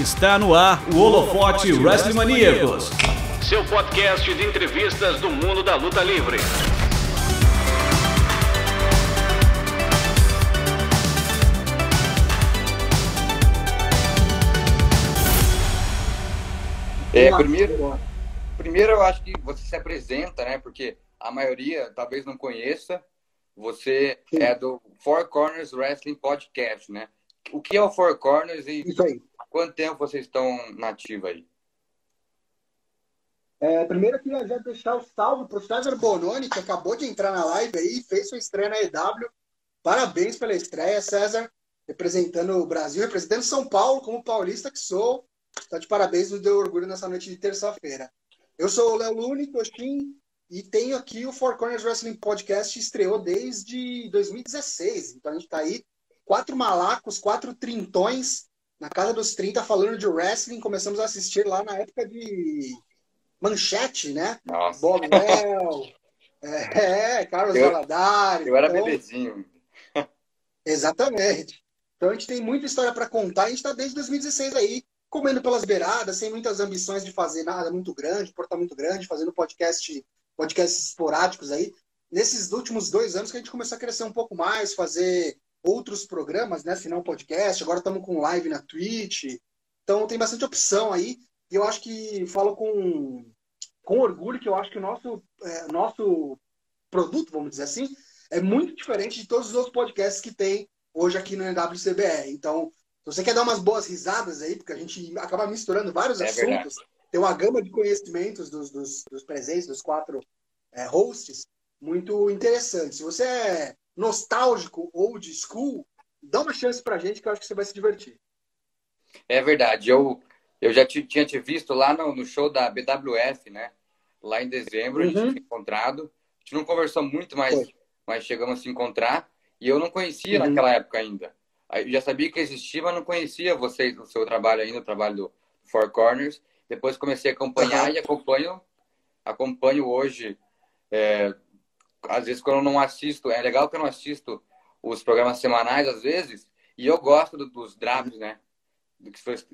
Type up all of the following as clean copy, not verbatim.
Está no ar o Holofote Wrestling Maníacos, seu podcast de entrevistas do mundo da luta livre. Primeiro eu acho que você se apresenta, né? Porque a maioria talvez não conheça. Você é do Four Corners Wrestling Podcast, né? O que é o Four Corners e há quanto tempo vocês estão nativa aí? Primeiro eu queria já deixar o salve para o César Bononi, que acabou de entrar na live aí e fez sua estreia na AEW. Parabéns pela estreia, César, representando o Brasil, representando São Paulo, como paulista que sou. Tá de parabéns, nos deu orgulho nessa noite de terça-feira. Eu sou o Léo Lune, Toshin, e tenho aqui o Four Corners Wrestling Podcast, estreou desde 2016. Então a gente tá aí, 4 malacos, 4 trintões, na casa dos 30, falando de wrestling. Começamos a assistir lá na época de Manchete, né? Nossa. Bob Mel, Carlos Valadares. Eu era bebezinho. Exatamente. Então a gente tem muita história para contar. A gente tá desde 2016 aí, comendo pelas beiradas, sem muitas ambições de fazer nada muito grande, portal muito grande, fazendo podcasts esporádicos aí. Nesses últimos 2 anos que a gente começou a crescer um pouco mais, fazer outros programas, né? Se não podcast, agora estamos com live na Twitch. Então tem bastante opção aí. E eu acho que falo com orgulho que eu acho que o nosso produto, vamos dizer assim, é muito diferente de todos os outros podcasts que tem hoje aqui no NWCBR. Então, se você quer dar umas boas risadas aí, porque a gente acaba misturando vários assuntos, verdade. Tem uma gama de conhecimentos dos presentes, dos 4 hosts, muito interessante. Se você é nostálgico ou old school, dá uma chance pra gente que eu acho que você vai se divertir. É verdade. Eu já tinha te visto lá no show da BWF, né? Lá em dezembro, a gente tinha encontrado. A gente não conversou muito, mas chegamos a se encontrar. E eu não conhecia naquela época ainda. Eu já sabia que existia, mas não conhecia vocês, o seu trabalho ainda, o trabalho do Four Corners. Depois comecei a acompanhar e acompanho hoje. Às vezes, quando eu não assisto, é legal que eu não assisto os programas semanais, às vezes, e eu gosto dos drafts, né? Do que vocês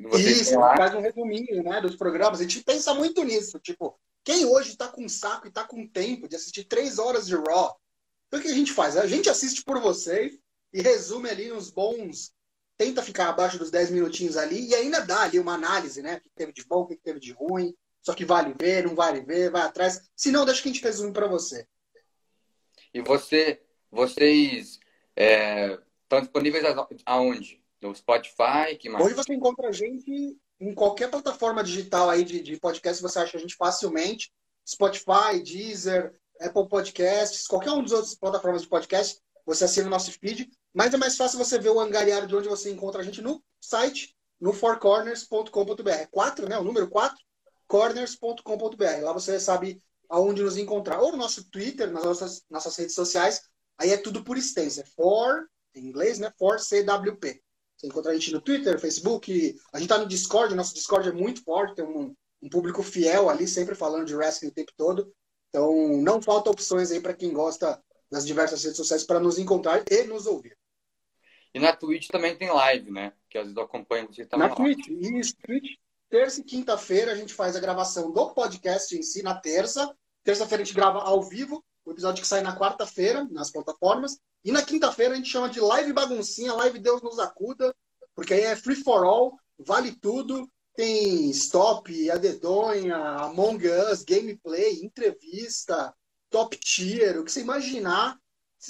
isso, faz um resuminho, né, dos programas. A gente pensa muito nisso. Tipo, quem hoje tá com saco e tá com tempo de assistir 3 horas de Raw? Então, o que a gente faz? A gente assiste por vocês e resume ali uns bons... Tenta ficar abaixo dos 10 minutinhos ali e ainda dá ali uma análise, né? O que teve de bom, o que teve de ruim. Só que vale ver, não vale ver, vai atrás. Se não, deixa que a gente resume para você. E vocês estão disponíveis aonde? No Spotify? Que mais? Hoje você encontra a gente em qualquer plataforma digital aí de podcast. Você acha a gente facilmente. Spotify, Deezer, Apple Podcasts, qualquer um dos outros plataformas de podcast. Você assina o nosso feed, mas é mais fácil você ver o angariário de onde você encontra a gente no site, no fourcorners.com.br. 4, né? O número 4, corners.com.br. Lá você sabe aonde nos encontrar. Ou no nosso Twitter, nas nossas redes sociais. Aí é tudo por extensa. For, em inglês, né? For CWP. Você encontra a gente no Twitter, Facebook. A gente tá no Discord. O nosso Discord é muito forte. Tem um público fiel ali, sempre falando de wrestling o tempo todo. Então, não falta opções aí para quem gosta nas diversas redes sociais para nos encontrar e nos ouvir. E na Twitch também tem live, né? Que às vezes eu acompanho você também. Na Twitch, isso. Twitch, terça e quinta-feira a gente faz a gravação do podcast em si na terça. Terça-feira a gente grava ao vivo, o episódio que sai na quarta-feira, nas plataformas. E na quinta-feira a gente chama de live baguncinha, live Deus nos acuda, porque aí é free for all, vale tudo. Tem stop, a dedonha, Among Us, gameplay, entrevista... top tier, o que você imaginar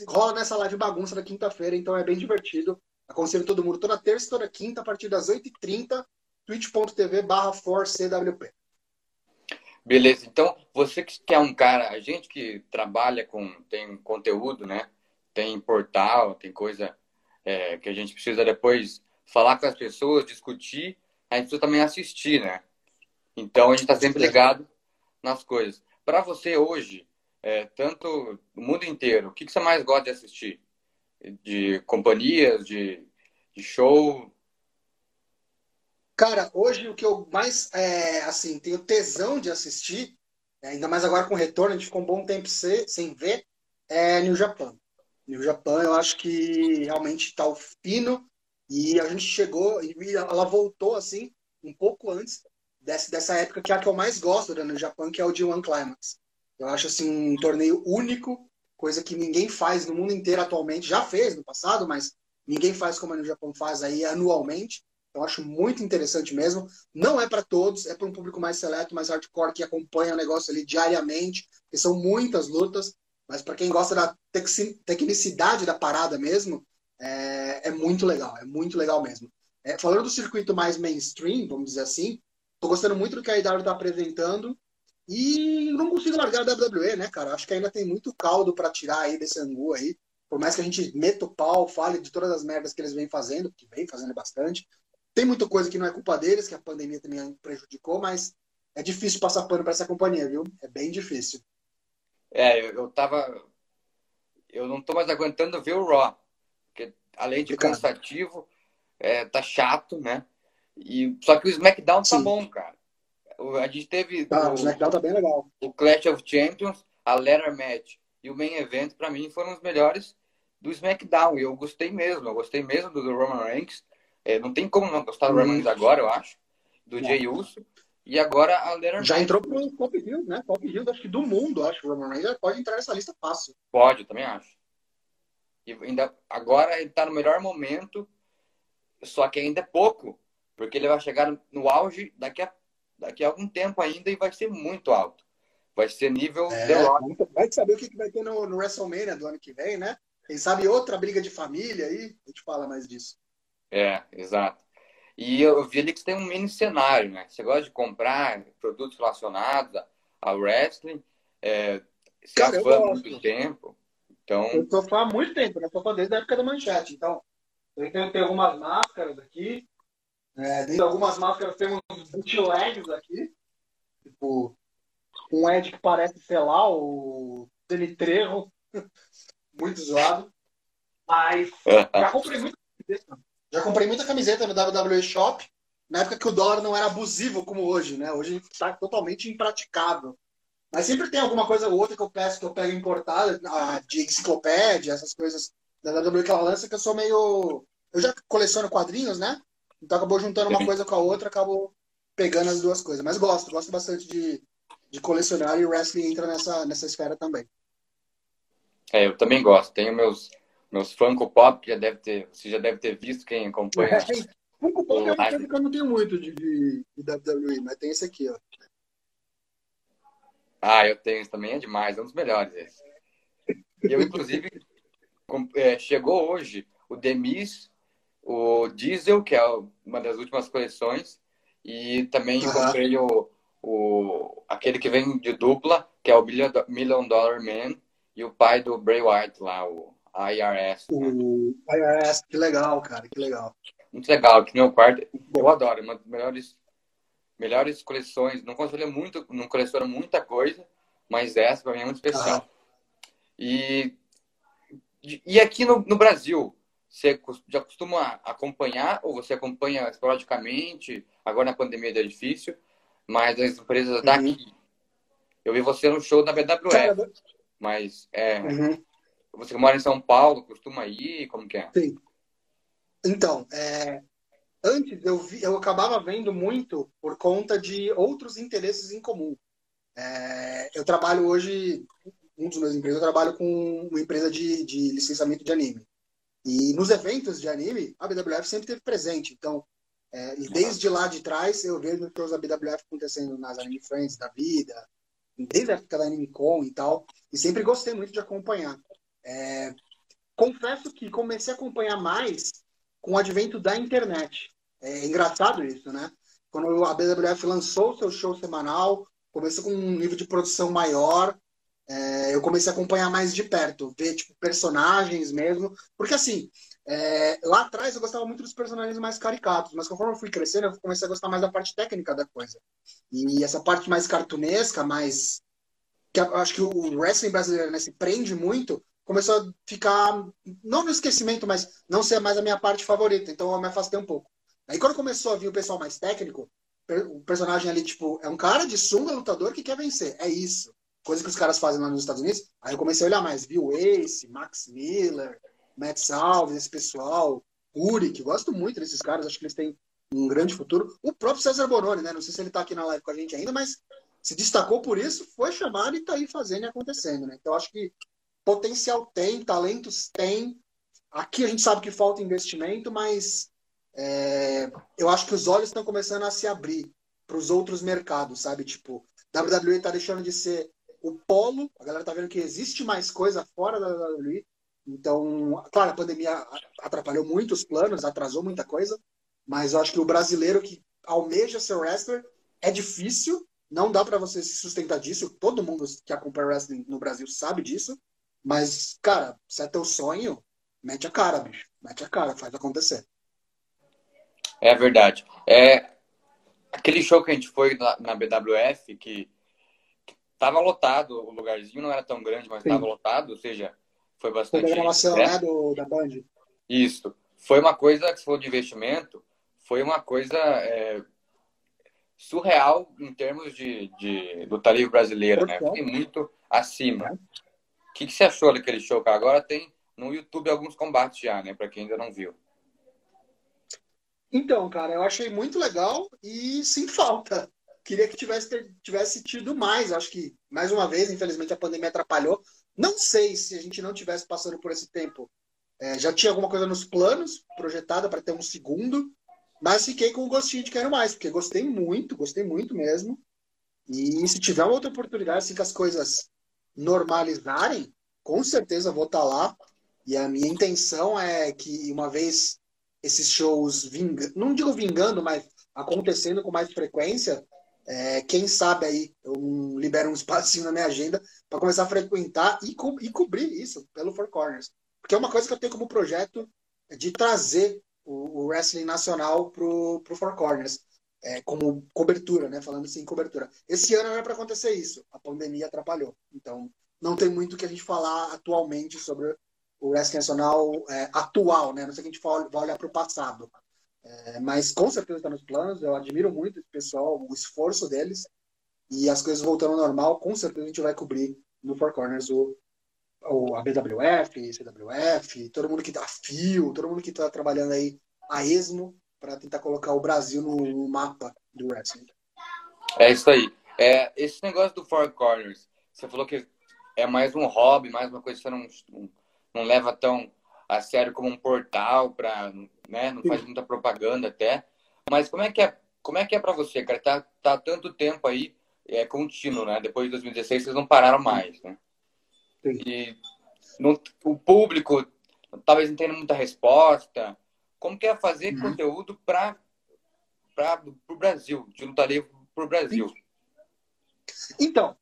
rola nessa live bagunça da quinta-feira, então é bem divertido. Aconselho todo mundo, toda terça e toda quinta, a partir das 8h30, twitch.tv/4CWP. Beleza, então você que é um cara, a gente que trabalha tem conteúdo, né? Tem portal, tem coisa que a gente precisa depois falar com as pessoas, discutir, a gente precisa também assistir, né? Então a gente tá sempre ligado nas coisas. Para você hoje, tanto o mundo inteiro, o que você mais gosta de assistir? De companhias, de show? Cara, hoje o que eu mais tenho tesão de assistir, ainda mais agora com o retorno, a gente ficou um bom tempo sem ver, é New Japan. New Japan eu acho que realmente tá o fino e a gente chegou e ela voltou assim um pouco antes dessa época, que é a que eu mais gosto da New Japan, que é o G1 Climax. Eu acho assim, um torneio único, coisa que ninguém faz no mundo inteiro atualmente. Já fez no passado, mas ninguém faz como a New Japan faz aí anualmente. Eu acho muito interessante mesmo. Não é para todos, é para um público mais seleto, mais hardcore, que acompanha o negócio ali diariamente, que são muitas lutas. Mas para quem gosta da tecnicidade da parada mesmo, é muito legal mesmo. Falando do circuito mais mainstream, vamos dizer assim, tô gostando muito do que a AEW tá apresentando e não consigo largar a WWE, né, cara? Acho que ainda tem muito caldo para tirar aí desse angu aí. Por mais que a gente meta o pau, fale de todas as merdas que eles vêm fazendo, que vem fazendo bastante, tem muita coisa que não é culpa deles, que a pandemia também prejudicou, mas é difícil passar pano para essa companhia, viu? É bem difícil. Eu não tô mais aguentando ver o Raw, porque além de cansativo, tá chato, né? Só que o SmackDown tá bom, cara. A gente teve o SmackDown tá bem legal. O Clash of Champions, a Ladder Match e o Main Event, pra mim, foram os melhores do SmackDown. E eu gostei mesmo. Eu gostei mesmo do Roman Reigns. Não tem como não gostar do Roman Reigns agora, eu acho. Do Jay Uso. E agora a Ladder Match. Já entrou pro Pope Hughes, né? Pope Hughes, acho que do mundo, acho. O Roman Reigns pode entrar nessa lista fácil. Pode, eu também acho. E ainda, agora ele tá no melhor momento, só que ainda é pouco. Porque ele vai chegar no auge daqui a algum tempo ainda e vai ser muito alto. Vai ser nível The Rock. Vai saber o que vai ter no WrestleMania do ano que vem, né? Quem sabe outra briga de família aí, a gente fala mais disso. Exato. E eu vi ali que você tem um mini cenário, né? Você gosta de comprar produtos relacionados ao wrestling, você é fã há muito tempo. Então... Eu sou fã há muito tempo, né? Eu sou fã desde a época da Manchete. Então, eu tenho algumas máscaras aqui. Dentro de algumas máscaras temos bootlegs aqui. Tipo, um Edge que parece, sei lá, o Delitrero. Muito zoado. Mas já comprei muita camiseta no WWE Shop, na época que o dólar não era abusivo como hoje, né? Hoje está totalmente impraticável. Mas sempre tem alguma coisa ou outra que eu peço, que eu pego importada, de enciclopédia, essas coisas da WWE que ela lança, que eu sou meio... Eu já coleciono quadrinhos, né? Então acabou juntando uma coisa com a outra, acabou pegando as duas coisas. Mas gosto bastante de colecionar, e o wrestling entra nessa esfera também. Eu também gosto. Tenho meus Funko Pop, que você já deve ter visto, quem acompanha. Funko Pop é uma coisa que eu não tenho muito de WWE, mas tem esse aqui, ó. Eu tenho esse também, é demais, é um dos melhores esse. Eu, inclusive, chegou hoje o Demis, o Diesel, que é uma das últimas coleções, e também comprei aquele que vem de dupla, que é o Million Dollar Man, e o pai do Bray Wyatt lá, o IRS. IRS, que legal, cara, que legal. Muito legal, que meu quarto, eu adoro, uma das melhores coleções, não coleciono muita coisa, mas essa pra mim é muito especial. E aqui no Brasil, você já costuma acompanhar, ou você acompanha esporadicamente? Agora na pandemia é difícil, mas as empresas daqui. Eu vi você no show da BWF, mas você que mora em São Paulo, costuma ir? Como que é? Sim. Então, antes eu acabava vendo muito por conta de outros interesses em comum. Eu trabalho hoje, um dos meus empregos, eu trabalho com uma empresa de licenciamento de anime. E nos eventos de anime, a BWF sempre esteve presente. Então, desde lá de trás, eu vejo shows da BWF acontecendo nas Anime Friends da vida, desde a época da Anime Con e tal. E sempre gostei muito de acompanhar. Confesso que comecei a acompanhar mais com o advento da internet. É engraçado isso, né? Quando a BWF lançou seu show semanal, começou com um nível de produção maior, eu comecei a acompanhar mais de perto, ver tipo personagens mesmo, porque assim, lá atrás eu gostava muito dos personagens mais caricatos, mas conforme eu fui crescendo, eu comecei a gostar mais da parte técnica da coisa, e essa parte mais cartunesca, mais que eu acho que o wrestling brasileiro, né, se prende muito, começou a ficar, não no esquecimento, mas não ser mais a minha parte favorita, então eu me afastei um pouco. Aí quando começou a vir o pessoal mais técnico, o personagem ali, tipo, é um cara de sunga, lutador que quer vencer, é isso. Coisa que os caras fazem lá nos Estados Unidos. Aí eu comecei a olhar mais. Bill Ace, Max Miller, Matt Salves, esse pessoal. Uri, que gosto muito desses caras. Acho que eles têm um grande futuro. O próprio César Bononi, né? Não sei se ele está aqui na live com a gente ainda, mas se destacou por isso, foi chamado e está aí fazendo e acontecendo, né? Então, acho que potencial tem, talentos tem. Aqui a gente sabe que falta investimento, mas eu acho que os olhos estão começando a se abrir para os outros mercados, sabe? Tipo, WWE está deixando de ser o polo, a galera tá vendo que existe mais coisa fora da WWE. Então, claro, a pandemia atrapalhou muito os planos, atrasou muita coisa, mas eu acho que o brasileiro que almeja ser wrestler é difícil, não dá para você se sustentar disso, todo mundo que acompanha wrestling no Brasil sabe disso, mas, cara, se é teu sonho, mete a cara, bicho, mete a cara, faz acontecer. É verdade. Aquele show que a gente foi na BWF, que tava lotado o lugarzinho, não era tão grande, mas estava lotado, ou seja, foi bastante... Foi a gravação, né, da Band. Isso. Foi uma coisa, que se falou de investimento, foi uma coisa surreal em termos de luta livre brasileira, né? Foi muito acima. O que você achou daquele show, cara? Agora tem no YouTube alguns combates já, né? Pra quem ainda não viu. Então, cara, eu achei muito legal e sem falta. Queria que tivesse tido mais. Acho que, mais uma vez, infelizmente, a pandemia atrapalhou. Não sei se a gente não tivesse passando por esse tempo. Já tinha alguma coisa nos planos, projetada para ter um segundo, mas fiquei com o gostinho de quero mais, porque gostei muito mesmo. E se tiver uma outra oportunidade, assim que as coisas normalizarem, com certeza vou estar lá. E a minha intenção é que, uma vez esses shows, não digo vingando, mas acontecendo com mais frequência, quem sabe aí eu libero um espacinho na minha agenda para começar a frequentar e cobrir isso pelo Four Corners. Porque é uma coisa que eu tenho como projeto de trazer o wrestling nacional pro Four Corners, como cobertura, né? Falando assim, cobertura. Esse ano era para acontecer isso, a pandemia atrapalhou. Então, não tem muito o que a gente falar atualmente sobre o wrestling nacional atual, né? Não sei que a gente vai olhar para o passado. Mas com certeza está nos planos. Eu admiro muito esse pessoal, o esforço deles, e as coisas voltando ao normal, com certeza a gente vai cobrir no Four Corners a BWF, CWF, todo mundo que está trabalhando aí a esmo para tentar colocar o Brasil no mapa do wrestling. É isso aí. Esse negócio do Four Corners, você falou que é mais um hobby, mais uma coisa que você não leva tão a sério como um portal, para, né, não faz muita propaganda até. Mas como é que é para você, cara? Tá tanto tempo aí, contínuo, né? Depois de 2016 vocês não pararam mais, né? Sim. E o público talvez não tenha muita resposta. Como que é fazer conteúdo para o Brasil, de luta livre para o Brasil? Então,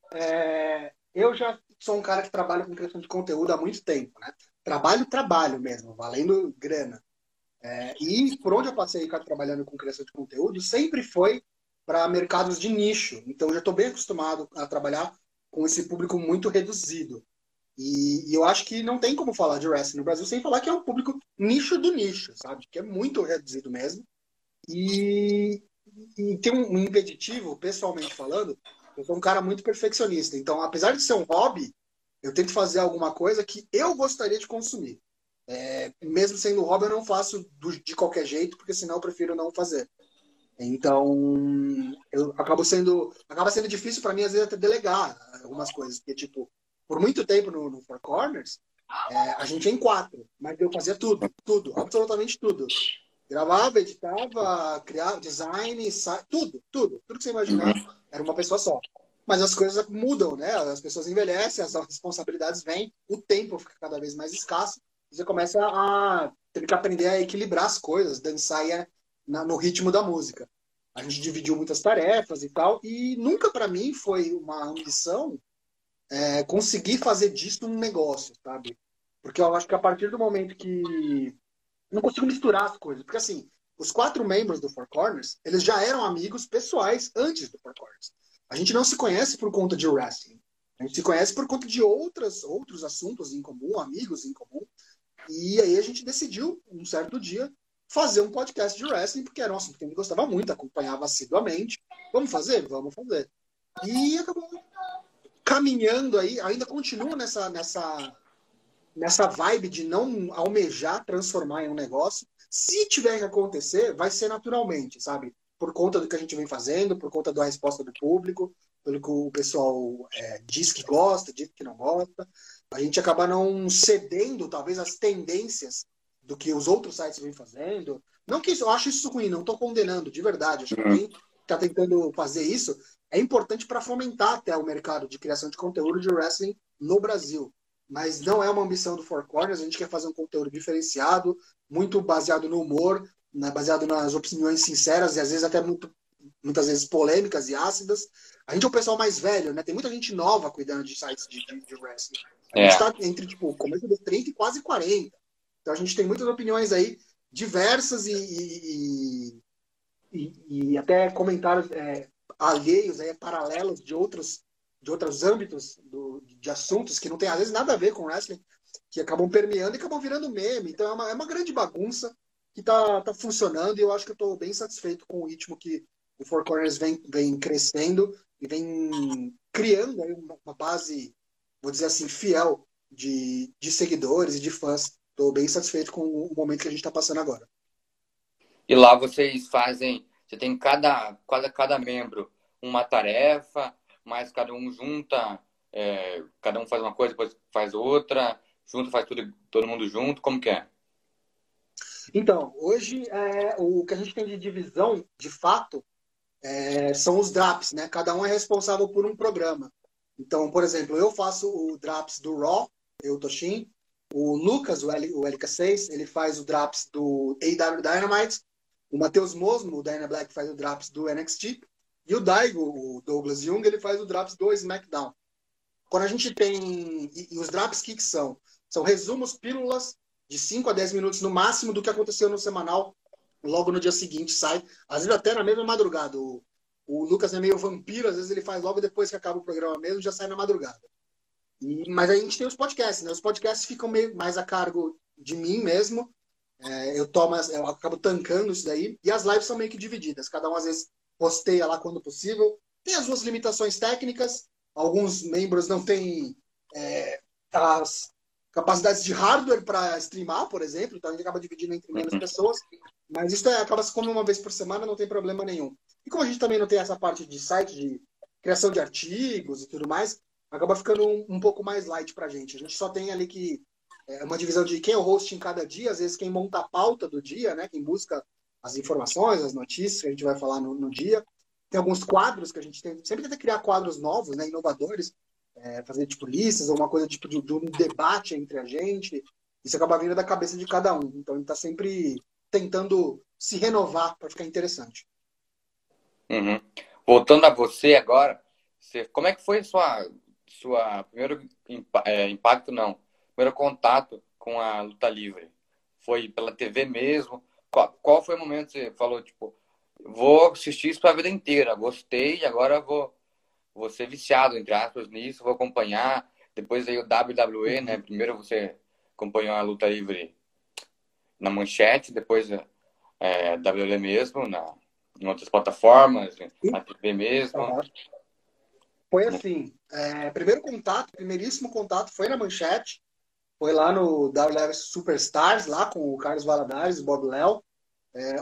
eu já sou um cara que trabalha com criação de conteúdo há muito tempo, né? Trabalho mesmo, valendo grana. E por onde eu passei trabalhando com criação de conteúdo, sempre foi para mercados de nicho. Então, eu já estou bem acostumado a trabalhar com esse público muito reduzido. E eu acho que não tem como falar de wrestling no Brasil sem falar que é um público nicho do nicho, sabe? Que é muito reduzido mesmo. E tem um impeditivo, pessoalmente falando, eu sou um cara muito perfeccionista. Então, apesar de ser um hobby, eu tento fazer alguma coisa que eu gostaria de consumir. Mesmo sendo hobby, eu não faço de qualquer jeito, porque senão eu prefiro não fazer. Então, acaba sendo difícil para mim, às vezes, até delegar algumas coisas. Porque, tipo, por muito tempo no Four Corners, a gente é em quatro, mas eu fazia tudo, absolutamente tudo. Gravava, editava, criava design, tudo que você imaginar, era uma pessoa só. Mas as coisas mudam, né? As pessoas envelhecem, as responsabilidades vêm, o tempo fica cada vez mais escasso, você começa a ter que aprender a equilibrar as coisas, dançar no ritmo da música. A gente dividiu muitas tarefas e tal, e nunca para mim foi uma ambição conseguir fazer disso um negócio, sabe? Porque eu acho que a partir do momento que... Não consigo misturar as coisas, porque assim, os quatro membros do Four Corners, eles já eram amigos pessoais antes do Four Corners. A gente não se conhece por conta de wrestling. A gente se conhece por conta de outros assuntos em comum, amigos em comum. E aí a gente decidiu, um certo dia, fazer um podcast de wrestling, porque era um assunto que a gente gostava muito, acompanhava assiduamente. Vamos fazer. E acabou caminhando aí, ainda continuo nessa nessa vibe de não almejar transformar em um negócio. Se tiver que acontecer, vai ser naturalmente, sabe? Por conta do que a gente vem fazendo, por conta da resposta do público, pelo que o pessoal diz que gosta, diz que não gosta. A gente acaba não cedendo, talvez, as tendências do que os outros sites vêm fazendo. Não que isso, eu acho isso ruim, não estou condenando, de verdade. Acho que quem está tentando fazer isso é importante para fomentar até o mercado de criação de conteúdo de wrestling no Brasil. Mas não é uma ambição do Four Corners, a gente quer fazer um conteúdo diferenciado, muito baseado no humor, baseado nas opiniões sinceras e às vezes até muitas vezes polêmicas e ácidas. A gente é o pessoal mais velho, né? Tem muita gente nova cuidando de sites de wrestling. A gente está entre, tipo, começo dos 30 e quase 40. Então a gente tem muitas opiniões aí diversas e até comentários alheios, paralelos de outros âmbitos de assuntos que não tem, às vezes, nada a ver com wrestling, que acabam permeando e acabam virando meme. Então é uma grande bagunça que tá funcionando e eu acho que eu tô bem satisfeito com o ritmo que o Four Corners vem crescendo e vem criando aí uma base, vou dizer assim, fiel de seguidores e de fãs. Tô bem satisfeito com o momento que a gente tá passando agora. E lá vocês fazem, você tem cada membro uma tarefa, mas cada um junta, cada um faz uma coisa, depois faz outra, junto faz tudo, todo mundo junto, como que é? Então, hoje o que a gente tem de divisão, de fato, são os draps, né? Cada um é responsável por um programa. Então, por exemplo, eu faço o draps do Raw, eu, Toshin. O Lucas, o LK6, ele faz o draps do AEW Dynamite. O Matheus Mosmo, o Dana Black, faz o draps do NXT. E o Daigo, o Douglas Jung, ele faz o draps do SmackDown. Quando a gente tem... E os draps que são? São resumos, pílulas, de 5 a 10 minutos no máximo do que aconteceu no semanal, logo no dia seguinte sai, às vezes até na mesma madrugada. O Lucas é meio vampiro, às vezes ele faz logo depois que acaba o programa mesmo, já sai na madrugada. Mas a gente tem os podcasts, né? Os podcasts ficam meio mais a cargo de mim mesmo, eu acabo tancando isso daí, e as lives são meio que divididas, cada um às vezes posteia lá quando possível, tem as suas limitações técnicas, alguns membros não têm as capacidades de hardware para streamar, por exemplo, então a gente acaba dividindo entre menos pessoas, mas isso acaba se como uma vez por semana, não tem problema nenhum. E como a gente também não tem essa parte de site, de criação de artigos e tudo mais, acaba ficando um pouco mais light pra gente. A gente só tem ali que uma divisão de quem é o host em cada dia, às vezes quem monta a pauta do dia, né, quem busca as informações, as notícias que a gente vai falar no dia. Tem alguns quadros que a gente tem, sempre tenta criar quadros novos, né, inovadores, fazer tipo listas, alguma coisa tipo de um debate entre a gente. Isso acaba vindo da cabeça de cada um. Então ele tá sempre tentando se renovar para ficar interessante. Uhum. Voltando a você agora, como é que foi a sua primeiro impacto, não, primeiro contato com a luta livre? Foi pela TV mesmo? Qual foi o momento que você falou, tipo, vou assistir isso para a vida inteira, gostei, agora vou ser viciado, entre aspas, nisso, vou acompanhar. Depois aí o WWE, né? Primeiro você acompanhou a luta livre na Manchete, depois WWE mesmo, em outras plataformas, na TV mesmo. Foi assim, primeiríssimo contato foi na Manchete, foi lá no WF Superstars, lá com o Carlos Valadares, o Bob Mel.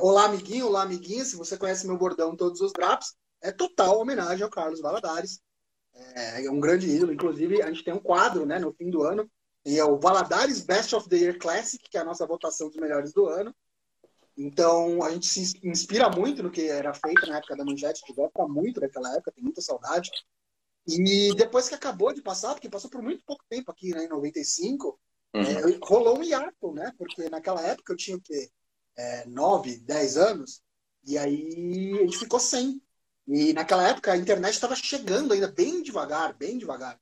Olá, amiguinho, olá, amiguinha, se você conhece meu bordão Todos os Draps, é total homenagem ao Carlos Valadares. É um grande ídolo. Inclusive, a gente tem um quadro, né, no fim do ano. E é o Valadares Best of the Year Classic, que é a nossa votação dos melhores do ano. Então, a gente se inspira muito no que era feito na época da Manchete. Que gosta muito daquela época, tem muita saudade. E depois que acabou de passar, porque passou por muito pouco tempo aqui, né, em 95, rolou um hiato, né? Porque naquela época eu tinha o quê? 9, 10 anos. E aí a gente ficou sem. E naquela época a internet estava chegando ainda bem devagar, bem devagar.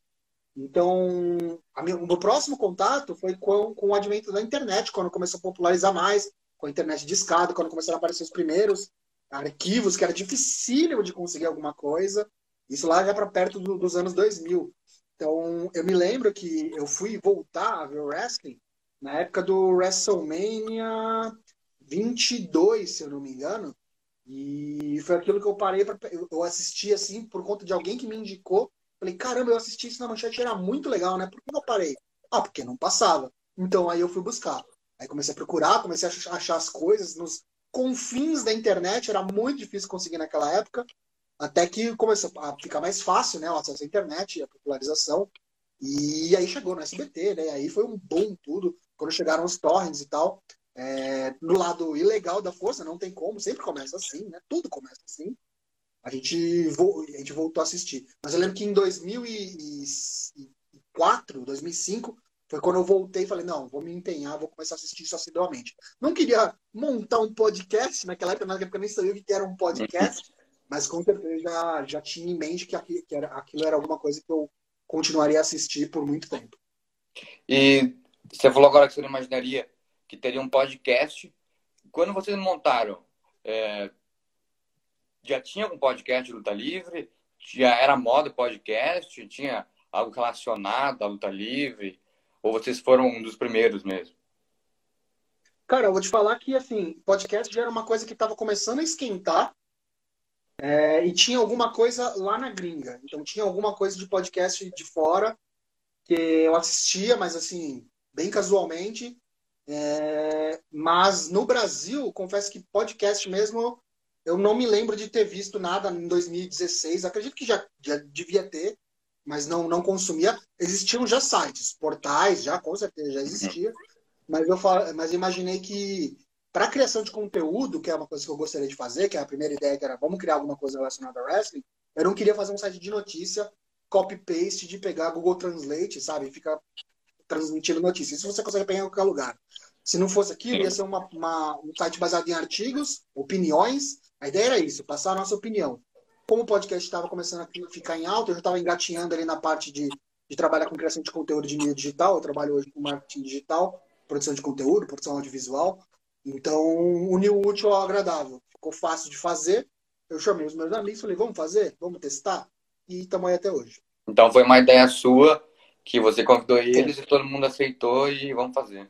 Então, o meu próximo contato foi com o advento da internet, quando começou a popularizar mais, com a internet discada, quando começaram a aparecer os primeiros arquivos, que era dificílimo de conseguir alguma coisa. Isso lá já para perto dos anos 2000. Então, eu me lembro que eu fui voltar a ver o wrestling na época do WrestleMania 22, se eu não me engano. E foi aquilo que eu parei para eu assisti assim por conta de alguém que me indicou. Falei, caramba, eu assisti isso na Manchete, era muito legal, né? Por que eu parei? Ah, porque não passava. Então aí eu fui buscar. Aí comecei a procurar, comecei a achar as coisas nos confins da internet, era muito difícil conseguir naquela época, até que começou a ficar mais fácil, né, o acesso à internet, a popularização, e aí chegou no SBT, né, aí foi um boom tudo, quando chegaram os torrents e tal, no lado ilegal da força, não tem como, sempre começa assim, né, tudo começa assim, a gente voltou a assistir. Mas eu lembro que em 2004, 2005, foi quando eu voltei e falei, não, vou me empenhar, vou começar a assistir isso assiduamente. Não queria montar um podcast, naquela época eu nem sabia o que era um podcast, mas com certeza já tinha em mente que aquilo era alguma coisa que eu continuaria a assistir por muito tempo. E você falou agora que você não imaginaria que teria um podcast. Quando vocês montaram, já tinha algum podcast de luta livre? Já era moda podcast? Tinha algo relacionado à luta livre? Ou vocês foram um dos primeiros mesmo? Cara, eu vou te falar que, assim, podcast já era uma coisa que estava começando a esquentar e tinha alguma coisa lá na gringa. Então, tinha alguma coisa de podcast de fora que eu assistia, mas, assim, bem casualmente. Mas, no Brasil, confesso que podcast mesmo, eu não me lembro de ter visto nada em 2016. Acredito que já devia ter. Mas não consumia. Existiam já sites, portais, já com certeza já existia. Mas eu imaginei que para a criação de conteúdo, que é uma coisa que eu gostaria de fazer, que é a primeira ideia, que era vamos criar alguma coisa relacionada a wrestling, eu não queria fazer um site de notícia, copy-paste, de pegar Google Translate, sabe? E ficar transmitindo notícia. Isso você consegue pegar em qualquer lugar. Se não fosse aquilo, ia ser um site baseado em artigos, opiniões. A ideia era isso, passar a nossa opinião. Como o podcast estava começando a ficar em alta, eu já estava engatinhando ali na parte de trabalhar com criação de conteúdo de mídia digital. Eu trabalho hoje com marketing digital, produção de conteúdo, produção audiovisual. Então, uniu o útil ao agradável. Ficou fácil de fazer. Eu chamei os meus amigos e falei, vamos fazer? Vamos testar? E estamos aí até hoje. Então, foi uma ideia sua, que você convidou eles e todo mundo aceitou e vamos fazer.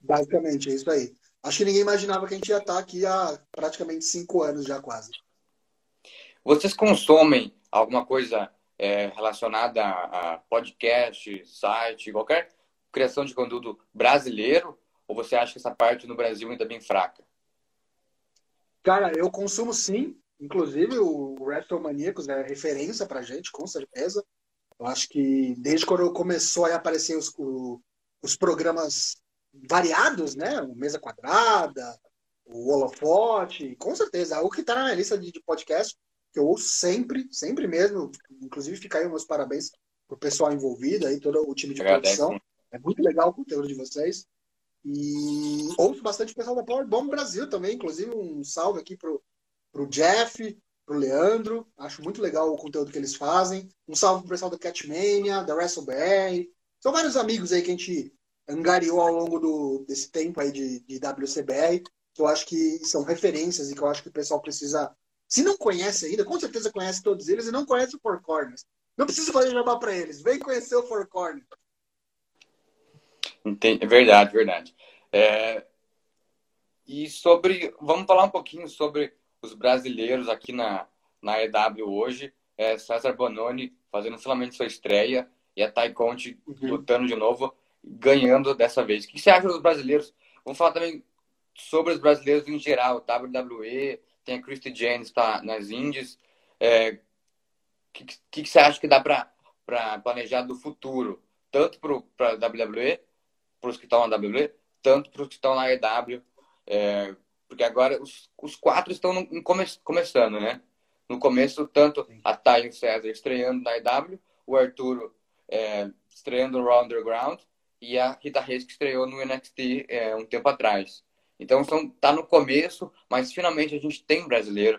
Basicamente, é isso aí. Acho que ninguém imaginava que a gente ia estar aqui há praticamente 5 anos já quase. Vocês consomem alguma coisa relacionada a podcast, site, qualquer criação de conteúdo brasileiro? Ou você acha que essa parte no Brasil ainda é bem fraca? Cara, eu consumo sim. Inclusive, o Wrestling Maníacos é referência pra gente, com certeza. Eu acho que desde quando começou a aparecer os programas variados, né? O Mesa Quadrada, o Holofote, com certeza. É algo que tá na minha lista de podcast, que eu ouço sempre, sempre mesmo. Inclusive, fica aí meus parabéns pro pessoal envolvido, aí todo o time de produção. É muito legal o conteúdo de vocês. E ouço bastante o pessoal da Power Bomb Brasil também. Inclusive, um salve aqui pro Jeff, pro Leandro. Acho muito legal o conteúdo que eles fazem. Um salve pro pessoal da Catmania, da WrestleBR. São vários amigos aí que a gente angariou ao longo desse tempo aí de WCBR. Que eu acho que são referências e que eu acho que o pessoal precisa... Se não conhece ainda, com certeza conhece todos eles e não conhece o Four Corners. Não precisa fazer jabá para eles. Vem conhecer o Four Corners. Entendi. Verdade, verdade. E sobre... Vamos falar um pouquinho sobre os brasileiros aqui na AEW hoje. César Bononi fazendo finalmente sua estreia e a Ty Conti lutando de novo, ganhando dessa vez. O que você acha dos brasileiros? Vamos falar também sobre os brasileiros em geral. WWE... Tem a Christy James que está nas indies. O que você acha que dá para planejar do futuro? Tanto para a WWE, para os que estão na WWE, tanto para os que estão na AEW. Porque agora os 4 estão começando, né? No começo, tanto a Ty e o César estreando na AEW, o Arturo estreando no Raw Underground e a Rita Reis que estreou no NXT um tempo atrás. Então, está no começo, mas finalmente a gente tem brasileiro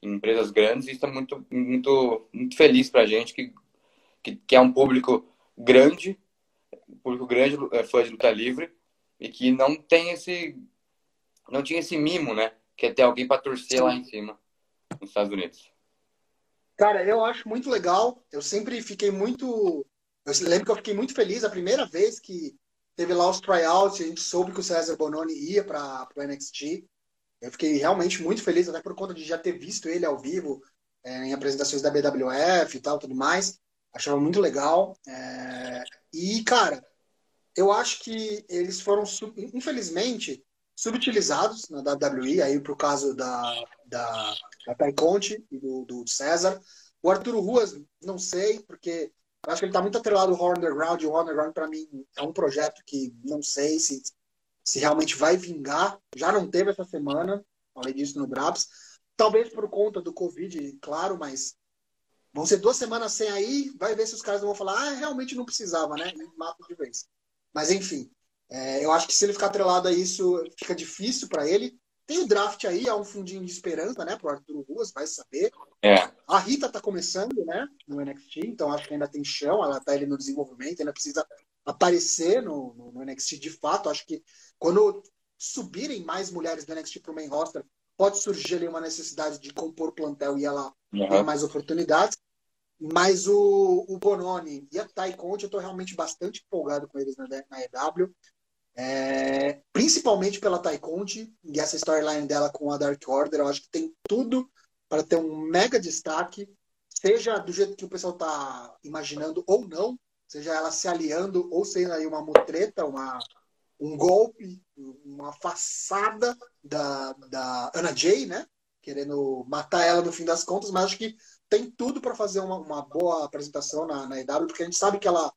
em empresas grandes e está muito, muito, muito feliz para a gente que é um público grande, fã de luta livre e que não tinha esse mimo, né? Que é ter alguém para torcer lá em cima, nos Estados Unidos. Cara, eu acho muito legal. Eu lembro que eu fiquei muito feliz a primeira vez que teve lá os tryouts, a gente soube que o César Bononi ia para o NXT. Eu fiquei realmente muito feliz, até por conta de já ter visto ele ao vivo em apresentações da BWF e tal, tudo mais. Achava muito legal. E, cara, eu acho que eles foram, infelizmente, subutilizados na WWE, aí pro caso da Ty Conti e do César. O Arturo Ruas, não sei, porque eu acho que ele tá muito atrelado ao Underground, e o Underground, pra mim, é um projeto que não sei se realmente vai vingar. Já não teve essa semana, falei disso no Draps. Talvez por conta do Covid, claro, mas vão ser 2 semanas sem aí, vai ver se os caras vão falar, realmente não precisava, né? E mata de vez. Mas, enfim, eu acho que se ele ficar atrelado a isso, fica difícil pra ele. Tem o draft aí, há um fundinho de esperança, né? Pro Arthur Ruas, vai saber. É. A Rita tá começando, né? No NXT, então acho que ainda tem chão, ela tá ali no desenvolvimento, ainda precisa aparecer no NXT de fato. Acho que quando subirem mais mulheres do NXT pro main roster, pode surgir ali uma necessidade de compor plantel e ela tem mais oportunidades. Mas o Bononi e a Ty Conti, eu tô realmente bastante empolgado com eles na EW. Principalmente pela Ty Conti e essa storyline dela com a Dark Order, eu acho que tem tudo para ter um mega destaque, seja do jeito que o pessoal tá imaginando ou não, seja ela se aliando ou sendo aí uma mutreta, um golpe, uma façada da Anna Jay, né, querendo matar ela no fim das contas. Mas acho que tem tudo para fazer uma boa apresentação na EW, porque a gente sabe que ela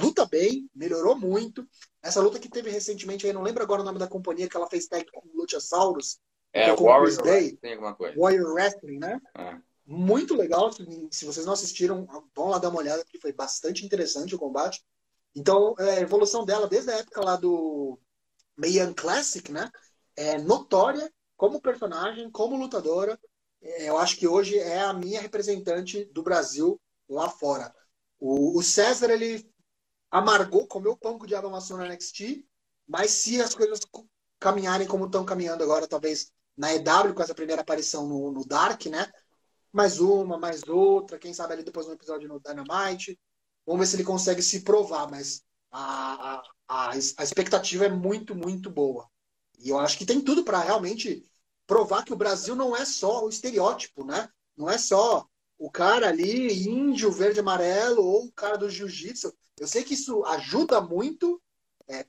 luta bem, melhorou muito. Essa luta que teve recentemente, aí não lembro agora o nome da companhia, que ela fez tag com o Luchasaurus. Warrior Wrestling, alguma coisa. Warrior Wrestling, né? É. Muito legal. Se vocês não assistiram, vão lá dar uma olhada, porque foi bastante interessante o combate. Então, a evolução dela, desde a época lá do Mayan Classic, né? É notória como personagem, como lutadora. Eu acho que hoje é a minha representante do Brasil lá fora. O César, ele amargou, comeu o pão com o diabo amassou no NXT, mas se as coisas caminharem como estão caminhando agora, talvez na EW, com essa primeira aparição no Dark, né? Mais uma, mais outra, quem sabe ali depois um episódio no Dynamite. Vamos ver se ele consegue se provar, mas a expectativa é muito, muito boa. E eu acho que tem tudo para realmente provar que o Brasil não é só o estereótipo, né? Não é só o cara ali, índio, verde, amarelo, ou o cara do jiu-jitsu. Eu sei que isso ajuda muito,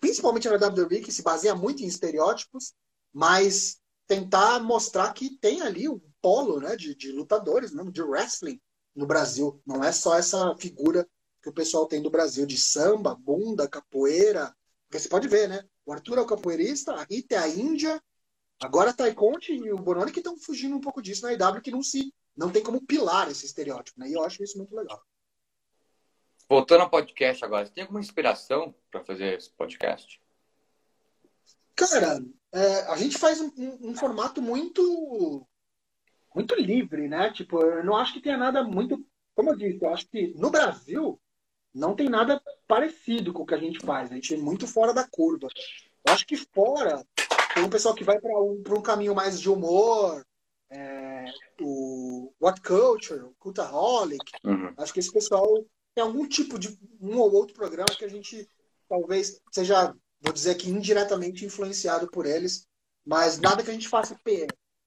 principalmente na WWE, que se baseia muito em estereótipos, mas tentar mostrar que tem ali um polo, né, de lutadores, né, de wrestling no Brasil. Não é só essa figura que o pessoal tem do Brasil, de samba, bunda, capoeira. Porque você pode ver, né? O Arthur é o capoeirista, a Rita é a índia, agora a Ty Conti e o Bononi que estão fugindo um pouco disso na EW, que não tem como pilar esse estereótipo, né? E eu acho isso muito legal. Voltando ao podcast agora, você tem alguma inspiração para fazer esse podcast? Cara, a gente faz um formato muito, muito livre, né? Tipo, eu não acho que tenha nada muito... Como eu disse, eu acho que no Brasil não tem nada parecido com o que a gente faz. A gente é muito fora da curva. Eu acho que fora tem um pessoal que vai para um caminho mais de humor... O What Culture, o Cultaholic. Acho que esse pessoal tem algum tipo de um ou outro programa que a gente talvez seja, vou dizer que indiretamente influenciado por eles, mas nada que a gente faça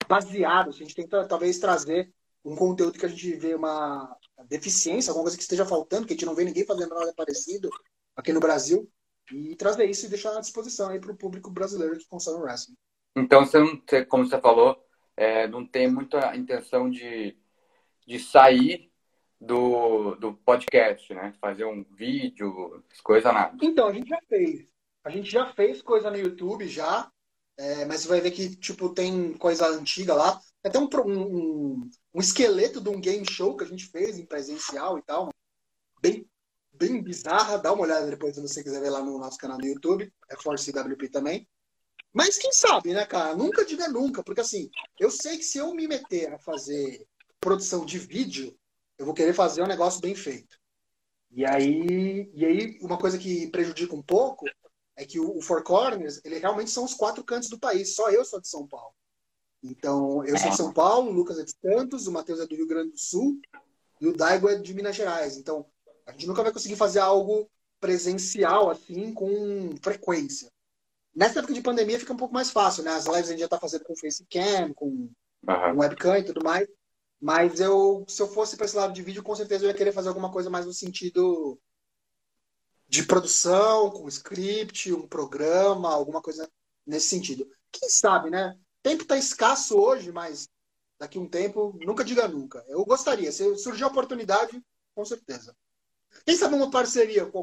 baseado. A gente tenta talvez trazer um conteúdo que a gente vê uma deficiência, alguma coisa que esteja faltando, que a gente não vê ninguém fazendo nada parecido aqui no Brasil, e trazer isso e deixar à disposição aí para o público brasileiro que consome o wrestling. Então, como você falou, não tem muita intenção de sair do podcast, né? Fazer um vídeo, coisa nada. Então, a gente já fez coisa no YouTube já, mas você vai ver que tipo, tem coisa antiga lá. Tem até um esqueleto de um game show que a gente fez em presencial e tal. Bem, bem bizarra. Dá uma olhada depois se você quiser ver lá no nosso canal do YouTube. É Force CWP também. Mas quem sabe, né, cara? Nunca diga nunca, porque assim, eu sei que se eu me meter a fazer produção de vídeo, eu vou querer fazer um negócio bem feito. E aí uma coisa que prejudica um pouco é que o Four Corners, ele realmente são os 4 cantos do país. Só eu sou de São Paulo. Então, eu sou de São Paulo, o Lucas é de Santos, o Matheus é do Rio Grande do Sul e o Daigo é de Minas Gerais. Então, a gente nunca vai conseguir fazer algo presencial, assim, com frequência. Nessa época de pandemia fica um pouco mais fácil, né? As lives a gente já tá fazendo com facecam, com webcam e tudo mais. Mas se eu fosse para esse lado de vídeo, com certeza eu ia querer fazer alguma coisa mais no sentido de produção, com script, um programa, alguma coisa nesse sentido. Quem sabe, né? O tempo está escasso hoje, mas daqui a um tempo, nunca diga nunca. Eu gostaria, se surgir a oportunidade, com certeza. Quem sabe uma parceria com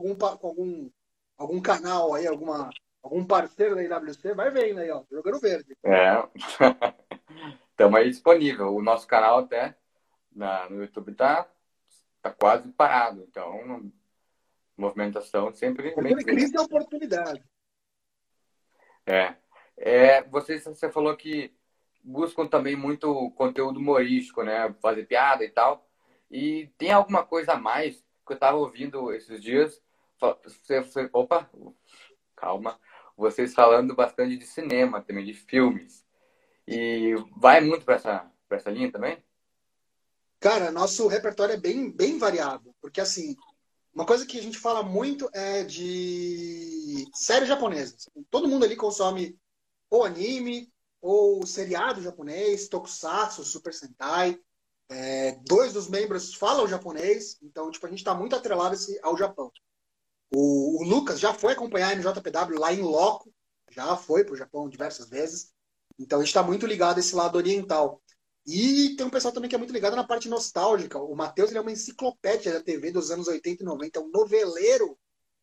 algum canal aí, algum parceiro da IWC, vai vendo aí, ó, jogando verde. É, estamos aí disponível. O nosso canal até no YouTube tá quase parado, então movimentação sempre... Crise da oportunidade. Você falou que buscam também muito conteúdo humorístico, né? Fazer piada e tal. E tem alguma coisa a mais que eu estava ouvindo esses dias? Vocês falando bastante de cinema também, de filmes. E vai muito para essa linha também? Cara, nosso repertório é bem, bem variado. Porque, assim, uma coisa que a gente fala muito é de séries japonesas. Todo mundo ali consome ou anime, ou seriado japonês, tokusatsu, super sentai. Dois dos membros falam japonês. Então, tipo, a gente tá muito atrelado ao Japão. O Lucas já foi acompanhar a MJPW lá em loco. Já foi pro Japão diversas vezes. Então, a gente tá muito ligado a esse lado oriental. E tem um pessoal também que é muito ligado na parte nostálgica. O Matheus, ele é uma enciclopédia da TV dos anos 80 e 90. É um noveleiro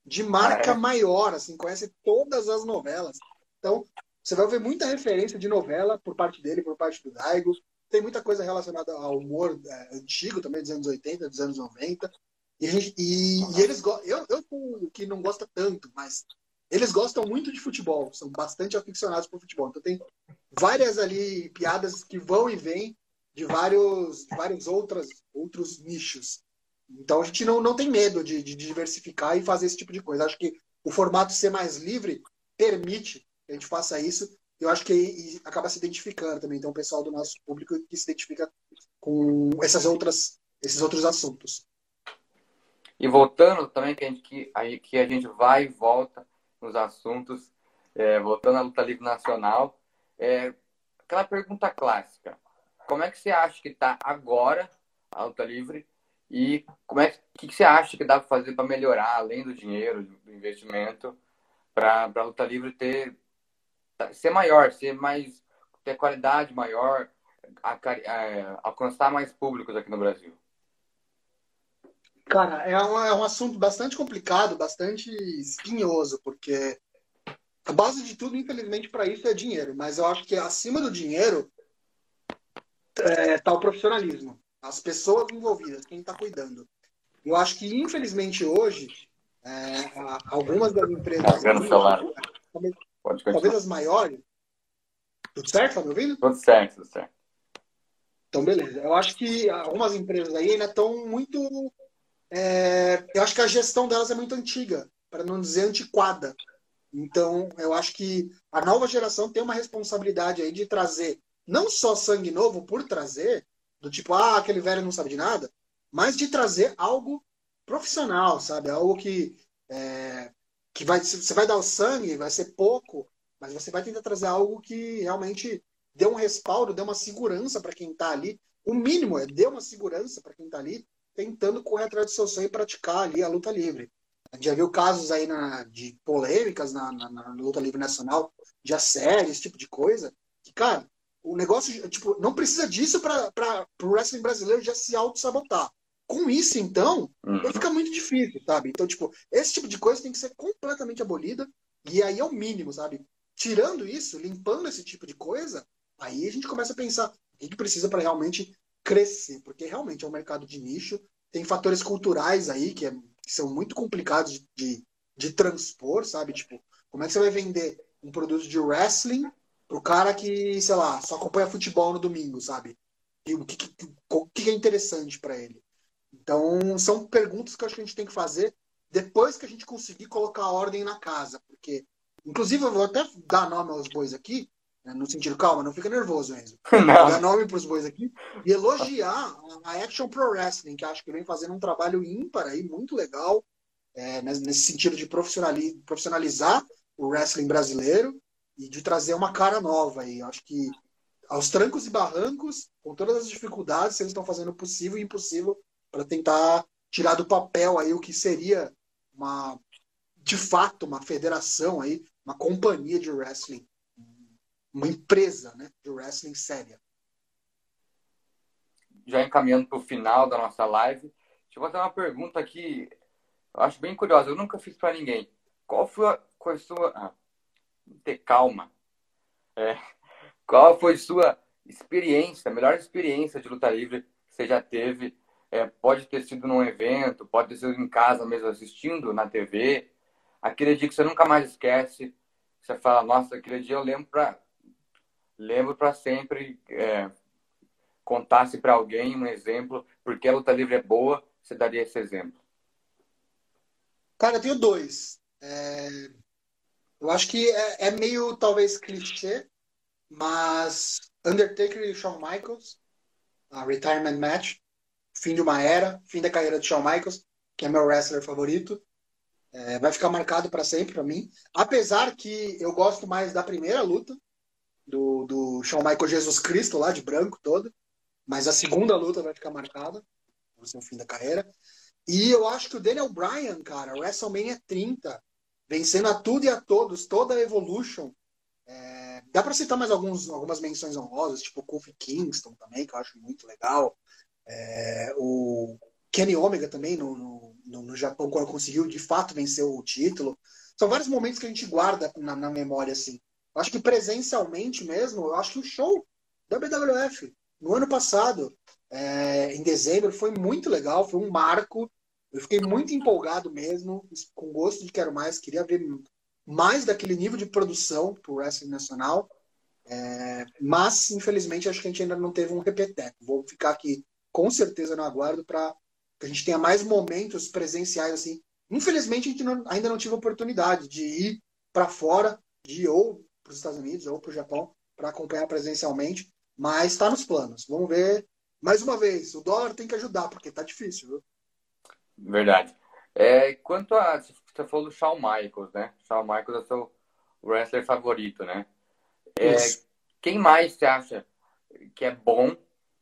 de marca maior, assim, conhece todas as novelas. Então, você vai ver muita referência de novela por parte dele, por parte do Daigo. Tem muita coisa relacionada ao humor antigo também, dos anos 80, dos anos 90. E eles gostam... Eu que não gosto tanto, mas eles gostam muito de futebol. São bastante aficionados por futebol. Então tem várias ali piadas que vão e vêm de vários outros nichos. Então a gente não tem medo de diversificar e fazer esse tipo de coisa. Acho que o formato ser mais livre permite que a gente faça isso. Eu acho que e acaba se identificando também. Então o pessoal do nosso público que se identifica com esses outros assuntos. E voltando também, que a gente vai e volta nos assuntos, voltando à luta livre nacional, aquela pergunta clássica. Como é que você acha que está agora a luta livre? E o que você acha que dá para fazer para melhorar, além do dinheiro, do investimento, para a luta livre ser maior, ter qualidade maior, alcançar mais públicos aqui no Brasil? Cara, é um assunto bastante complicado, bastante espinhoso, porque a base de tudo, infelizmente, para isso é dinheiro. Mas eu acho que acima do dinheiro está o profissionalismo, as pessoas envolvidas, quem está cuidando. Eu acho que, infelizmente, hoje, algumas das empresas... Talvez as maiores... Tudo certo? Tá me ouvindo? Tudo certo. Então, beleza. Eu acho que algumas empresas aí ainda estão muito... eu acho que a gestão delas é muito antiga, para não dizer antiquada. Então, eu acho que a nova geração tem uma responsabilidade aí de trazer não só sangue novo por trazer, do tipo, aquele velho não sabe de nada, mas de trazer algo profissional, sabe? Algo que você vai dar o sangue, vai ser pouco, mas você vai tentar trazer algo que realmente dê um respaldo, dê uma segurança para quem está ali. O mínimo é dê uma segurança para quem está ali, tentando correr atrás do seu sonho e praticar ali a luta livre. A gente já viu casos aí de polêmicas na luta livre nacional, de assédio, esse tipo de coisa. Que, cara, o negócio, tipo, não precisa disso para o wrestling brasileiro já se auto-sabotar. Com isso, então, fica muito difícil, sabe? Então, tipo, esse tipo de coisa tem que ser completamente abolida, e aí é o mínimo, sabe? Tirando isso, limpando esse tipo de coisa, aí a gente começa a pensar o que precisa para realmente crescer, porque realmente é um mercado de nicho, tem fatores culturais aí que são muito complicados de transpor, sabe? Tipo, como é que você vai vender um produto de wrestling pro cara que, sei lá, só acompanha futebol no domingo, sabe? E o que é interessante para ele? Então, são perguntas que eu acho que a gente tem que fazer depois que a gente conseguir colocar a ordem na casa, porque, inclusive, eu vou até dar nome aos bois aqui, no sentido, calma, não fica nervoso, Enzo. Dar nome para os bois aqui e elogiar a Action Pro Wrestling, que acho que vem fazendo um trabalho ímpar aí, muito legal, nesse sentido de profissionalizar o wrestling brasileiro e de trazer uma cara nova aí. Acho que aos trancos e barrancos, com todas as dificuldades, eles estão fazendo o possível e impossível para tentar tirar do papel aí o que seria uma de fato, uma federação aí, uma companhia de wrestling, uma empresa, né, de wrestling séria. Já encaminhando para o final da nossa live, deixa eu fazer uma pergunta aqui, eu acho bem curiosa, eu nunca fiz para ninguém. Qual foi a sua... Ah, ter calma. É. Qual foi sua experiência, a melhor experiência de luta livre que você já teve? É, pode ter sido num evento, pode ter sido em casa mesmo assistindo, na TV. Aquele dia que você nunca mais esquece, você fala, nossa, aquele dia eu lembro para sempre... É, contasse para alguém um exemplo, porque a luta livre é boa, você daria esse exemplo? Cara, eu tenho dois. Eu acho que é meio, talvez, clichê, mas Undertaker e Shawn Michaels, a Retirement Match, fim de uma era, fim da carreira de Shawn Michaels, que é meu wrestler favorito, vai ficar marcado para sempre para mim, apesar que eu gosto mais da primeira luta, do Shawn Michaels Jesus Cristo, lá de branco todo, mas a segunda luta vai ficar marcada, vai ser o fim da carreira. E eu acho que o Daniel Bryan, cara, WrestleMania 30, vencendo a tudo e a todos, toda a Evolution. Dá pra citar mais algumas menções honrosas, tipo o Kofi Kingston também, que eu acho muito legal. O Kenny Omega também, no Japão, quando conseguiu de fato vencer o título. São vários momentos que a gente guarda na memória, assim. Eu acho que presencialmente mesmo, eu acho que o show da BWF no ano passado, em dezembro, foi muito legal, foi um marco. Eu fiquei muito empolgado mesmo, com gosto de quero mais, queria ver mais daquele nível de produção pro wrestling nacional. Mas, infelizmente, acho que a gente ainda não teve um repeteco. Vou ficar aqui com certeza no aguardo para que a gente tenha mais momentos presenciais, assim. Infelizmente, a gente ainda não tive a oportunidade de ir para fora, de ir ou para os Estados Unidos ou para o Japão para acompanhar presencialmente, mas está nos planos. Vamos ver. Mais uma vez, o dólar tem que ajudar, porque está difícil, viu? Verdade. Quanto a... Você falou do Shawn Michaels, né? Shawn Michaels é o seu wrestler favorito, né? Quem mais você acha que é bom?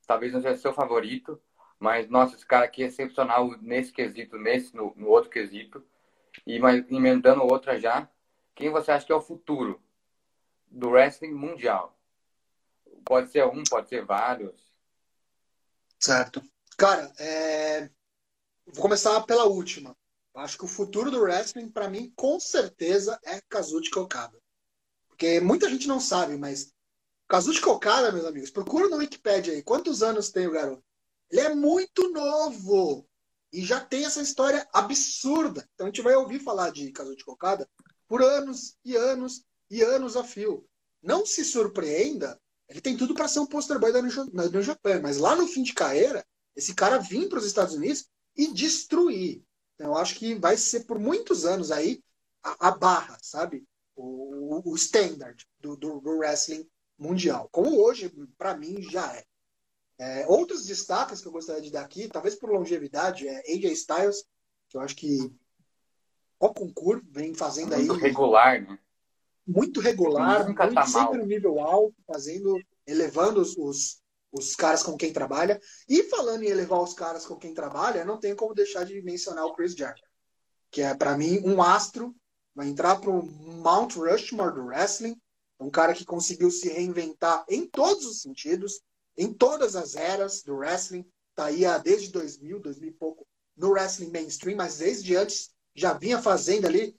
Talvez não seja seu favorito, mas, nossa, esse cara aqui é excepcional nesse quesito, no outro quesito. E emendando outra já, quem você acha que é o futuro do wrestling mundial? Pode ser um, pode ser vários. Certo. Cara, vou começar pela última. Acho que o futuro do wrestling, para mim, com certeza, é Kazuchika Okada. Porque muita gente não sabe, mas Kazuchika Okada, meus amigos, procura na Wikipedia aí. Quantos anos tem o garoto? Ele é muito novo e já tem essa história absurda. Então a gente vai ouvir falar de Kazuchika Okada por anos e anos e anos a fio. Não se surpreenda, ele tem tudo para ser um poster boy da New Japan, mas lá no fim de carreira, esse cara vir para os Estados Unidos e destruir. Então, eu acho que vai ser por muitos anos aí a barra, sabe? O standard do wrestling mundial. Como hoje, para mim, já é. Outros destaques que eu gostaria de dar aqui, talvez por longevidade, é AJ Styles, que eu acho que o concurso vem fazendo muito aí... Muito regular, né? Muito regular, nunca tá sempre no nível alto, fazendo, elevando os caras com quem trabalha. E falando em elevar os caras com quem trabalha, não tem como deixar de mencionar o Chris Jericho, que é, para mim, um astro, vai entrar pro Mount Rushmore do wrestling, um cara que conseguiu se reinventar em todos os sentidos, em todas as eras do wrestling, tá aí desde 2000, 2000 e pouco, no wrestling mainstream, mas desde antes já vinha fazendo ali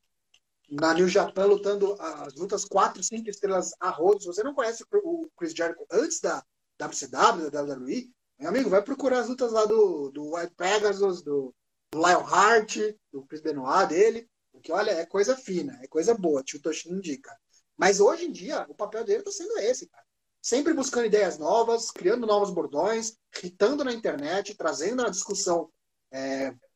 na New Japan, lutando as lutas 4, 5 estrelas a rodo. Se você não conhece o Chris Jericho antes da WCW, da WWE, meu amigo, vai procurar as lutas lá do White Pegasus, do Lionheart, do Chris Benoit dele, porque, olha, é coisa fina, é coisa boa, tio Toshin indica. Mas hoje em dia, o papel dele tá sendo esse, cara. Sempre buscando ideias novas, criando novos bordões, hitando na internet, trazendo a discussão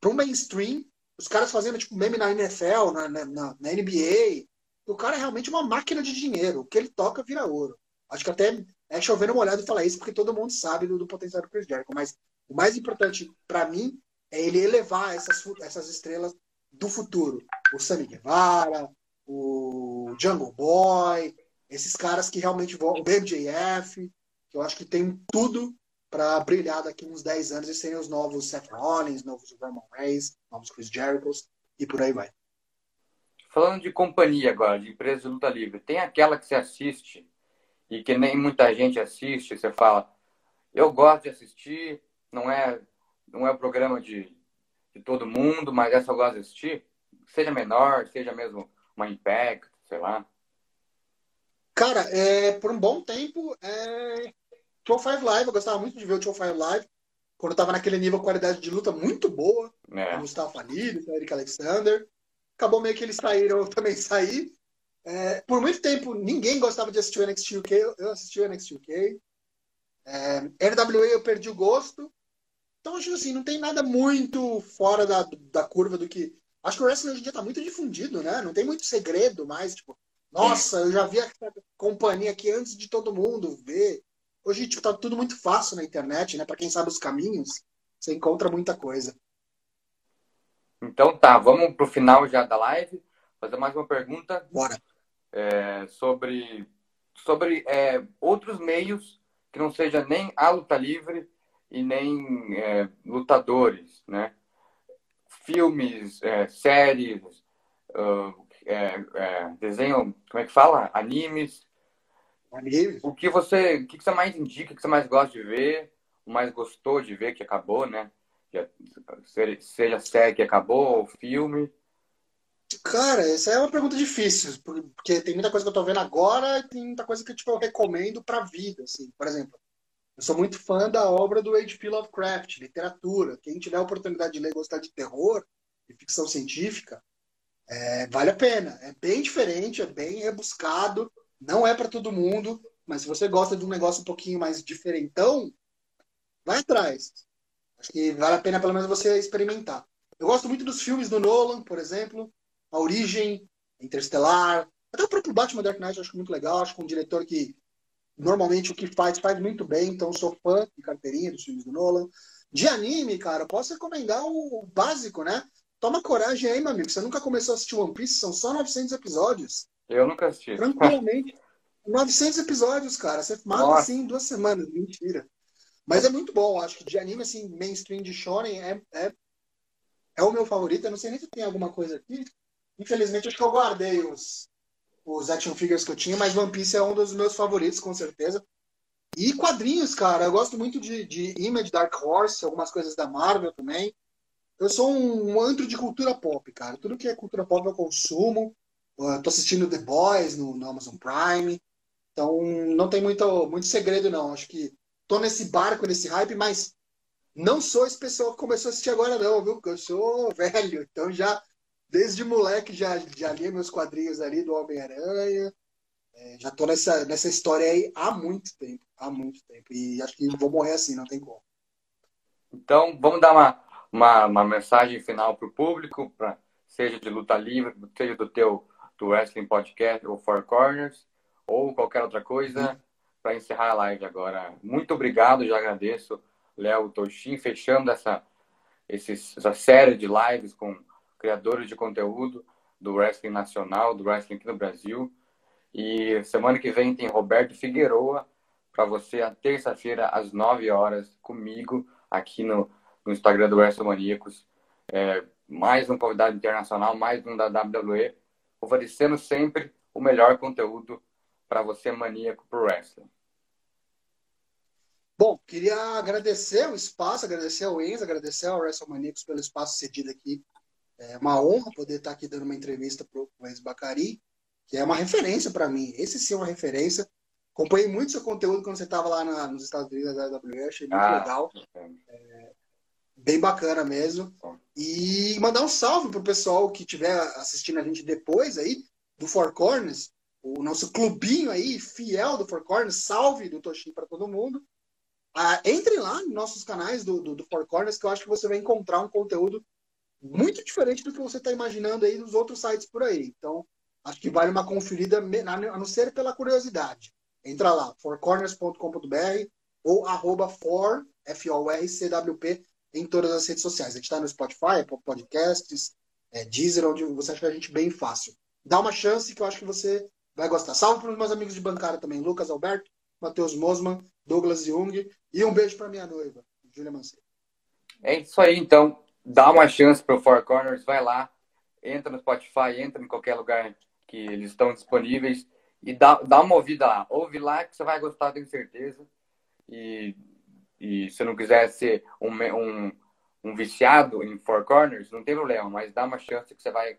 pro mainstream, os caras fazendo tipo meme na NFL, na NBA. O cara é realmente uma máquina de dinheiro. O que ele toca vira ouro. Acho que até é chovendo uma olhada falar isso, porque todo mundo sabe do potencial do Chris Jericho. Mas o mais importante para mim é ele elevar essas estrelas do futuro. O Sammy Guevara, o Jungle Boy, esses caras que realmente vão... O BMJF, que eu acho que tem tudo para brilhar daqui uns 10 anos e serem os novos Seth Rollins, novos Roman Reigns, novos Chris Jerichos e por aí vai. Falando de companhia agora, de empresa de luta livre, tem aquela que você assiste e que nem muita gente assiste, você fala, eu gosto de assistir, não é o programa de todo mundo, mas essa eu gosto de assistir, seja menor, seja mesmo uma Impact, sei lá. Cara, por um bom tempo, 205 Live, eu gostava muito de ver o 205 Live, quando eu tava naquele nível de qualidade de luta muito boa, com o Mustafa Ali, com o Eric Alexander. Acabou meio que eles saíram, eu também saí. Por muito tempo, ninguém gostava de assistir o NXT UK. Eu assisti o NXT UK. NWA eu perdi o gosto. Então, acho assim, não tem nada muito fora da curva do que... Acho que o wrestling hoje em dia tá muito difundido, né? Não tem muito segredo mais. Tipo, nossa, eu já vi a companhia aqui antes de todo mundo ver. Hoje, tipo, tá tudo muito fácil na internet, né? Pra quem sabe os caminhos, você encontra muita coisa. Então tá, vamos pro final já da live. Fazer mais uma pergunta. Bora. Sobre outros meios que não seja nem a luta livre e nem lutadores, né? Filmes, séries, desenho, como é que fala? Animes. Animes. O que você mais indica, o que você mais gosta de ver, o mais gostou de ver que acabou, né? Seja série que acabou, ou filme. Cara, essa é uma pergunta difícil, porque tem muita coisa que eu tô vendo agora e tem muita coisa que tipo, eu recomendo pra vida, assim. Por exemplo, eu sou muito fã da obra do H.P. Lovecraft, literatura. Quem tiver a oportunidade de ler e gostar de terror e ficção científica, vale a pena. É bem diferente, é bem rebuscado, não é pra todo mundo, mas se você gosta de um negócio um pouquinho mais diferentão, vai atrás. Que vale a pena pelo menos você experimentar. Eu gosto muito dos filmes do Nolan, por exemplo, A Origem, Interestelar, até o próprio Batman Dark Knight eu acho muito legal, acho que é um diretor que normalmente o que faz muito bem, então sou fã de carteirinha dos filmes do Nolan. De anime, cara, eu posso recomendar o básico, né? Toma coragem aí, meu amigo, você nunca começou a assistir One Piece, são só 900 episódios. Eu nunca assisti. Tranquilamente, 900 episódios, cara, você mata assim em 2 semanas, mentira. Mas é muito bom, acho que de anime, assim, mainstream de shonen é o meu favorito. Eu não sei nem se tem alguma coisa aqui. Infelizmente, acho que eu guardei os action figures que eu tinha, mas One Piece é um dos meus favoritos, com certeza. E quadrinhos, cara. Eu gosto muito de Image, Dark Horse, algumas coisas da Marvel também. Eu sou um antro de cultura pop, cara. Tudo que é cultura pop eu consumo. Eu tô assistindo The Boys no Amazon Prime. Então, não tem muito segredo, não. Acho que tô nesse barco, nesse hype, mas não sou esse pessoal que começou a assistir agora não, viu? Eu sou velho, então já, desde moleque, já li meus quadrinhos ali do Homem-Aranha, já tô nessa história aí há muito tempo, e acho que vou morrer assim, não tem como. Então, vamos dar uma mensagem final pro público, seja de luta livre, seja do Wrestling Podcast, ou Four Corners, ou qualquer outra coisa. Para encerrar a live agora. Muito obrigado, já agradeço, Léo, Toshin, fechando essa série de lives com criadores de conteúdo do wrestling nacional, do wrestling aqui no Brasil. E semana que vem tem Roberto Figueroa para você, a terça-feira, às 9 horas, comigo, aqui no Instagram do Wrestling Maníacos. Mais um convidado internacional, mais um da WWE, oferecendo sempre o melhor conteúdo para você, maníaco, pro wrestling. Bom, queria agradecer o espaço, agradecer ao Enzo, agradecer ao Wrestling Maníacos pelo espaço cedido aqui. É uma honra poder estar aqui dando uma entrevista pro Enzo Bacari, que é uma referência para mim. Esse sim é uma referência. Acompanhei muito seu conteúdo quando você estava lá nos Estados Unidos da WWE, achei muito legal. Bem bacana mesmo. E mandar um salve pro pessoal que estiver assistindo a gente depois aí, do Four Corners, o nosso clubinho aí, fiel do Four Corners, salve do Toshin para todo mundo. Entrem lá nos nossos canais do Four Corners, que eu acho que você vai encontrar um conteúdo muito diferente do que você está imaginando aí nos outros sites por aí. Então, acho que vale uma conferida, a não ser pela curiosidade. Entra lá, fourcorners.com.br ou @4, F-O-R-C-W-P, em todas as redes sociais. A gente está no Spotify, podcasts, Deezer, onde você acha a gente bem fácil. Dá uma chance que eu acho que você vai gostar. Salve para os meus amigos de bancada também. Lucas Alberto, Matheus Mosman, Douglas Jung. E um beijo para minha noiva, Júlia Mancini. É isso aí, então. Dá uma chance para o Four Corners. Vai lá. entra no Spotify, entra em qualquer lugar que eles estão disponíveis e dá uma ouvida lá. Ouve lá que você vai gostar, tenho certeza. E se não quiser ser um viciado em Four Corners, não tem problema, mas dá uma chance que você vai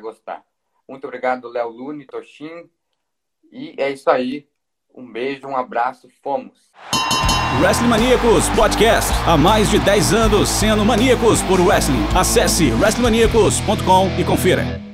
gostar. Muito obrigado, Léo Lune, Toshin. E é isso aí. Um beijo, um abraço, fomos! Wrestling Maníacos Podcast. Há mais de 10 anos sendo maníacos por wrestling. Acesse wrestlingmaníacos.com e confira.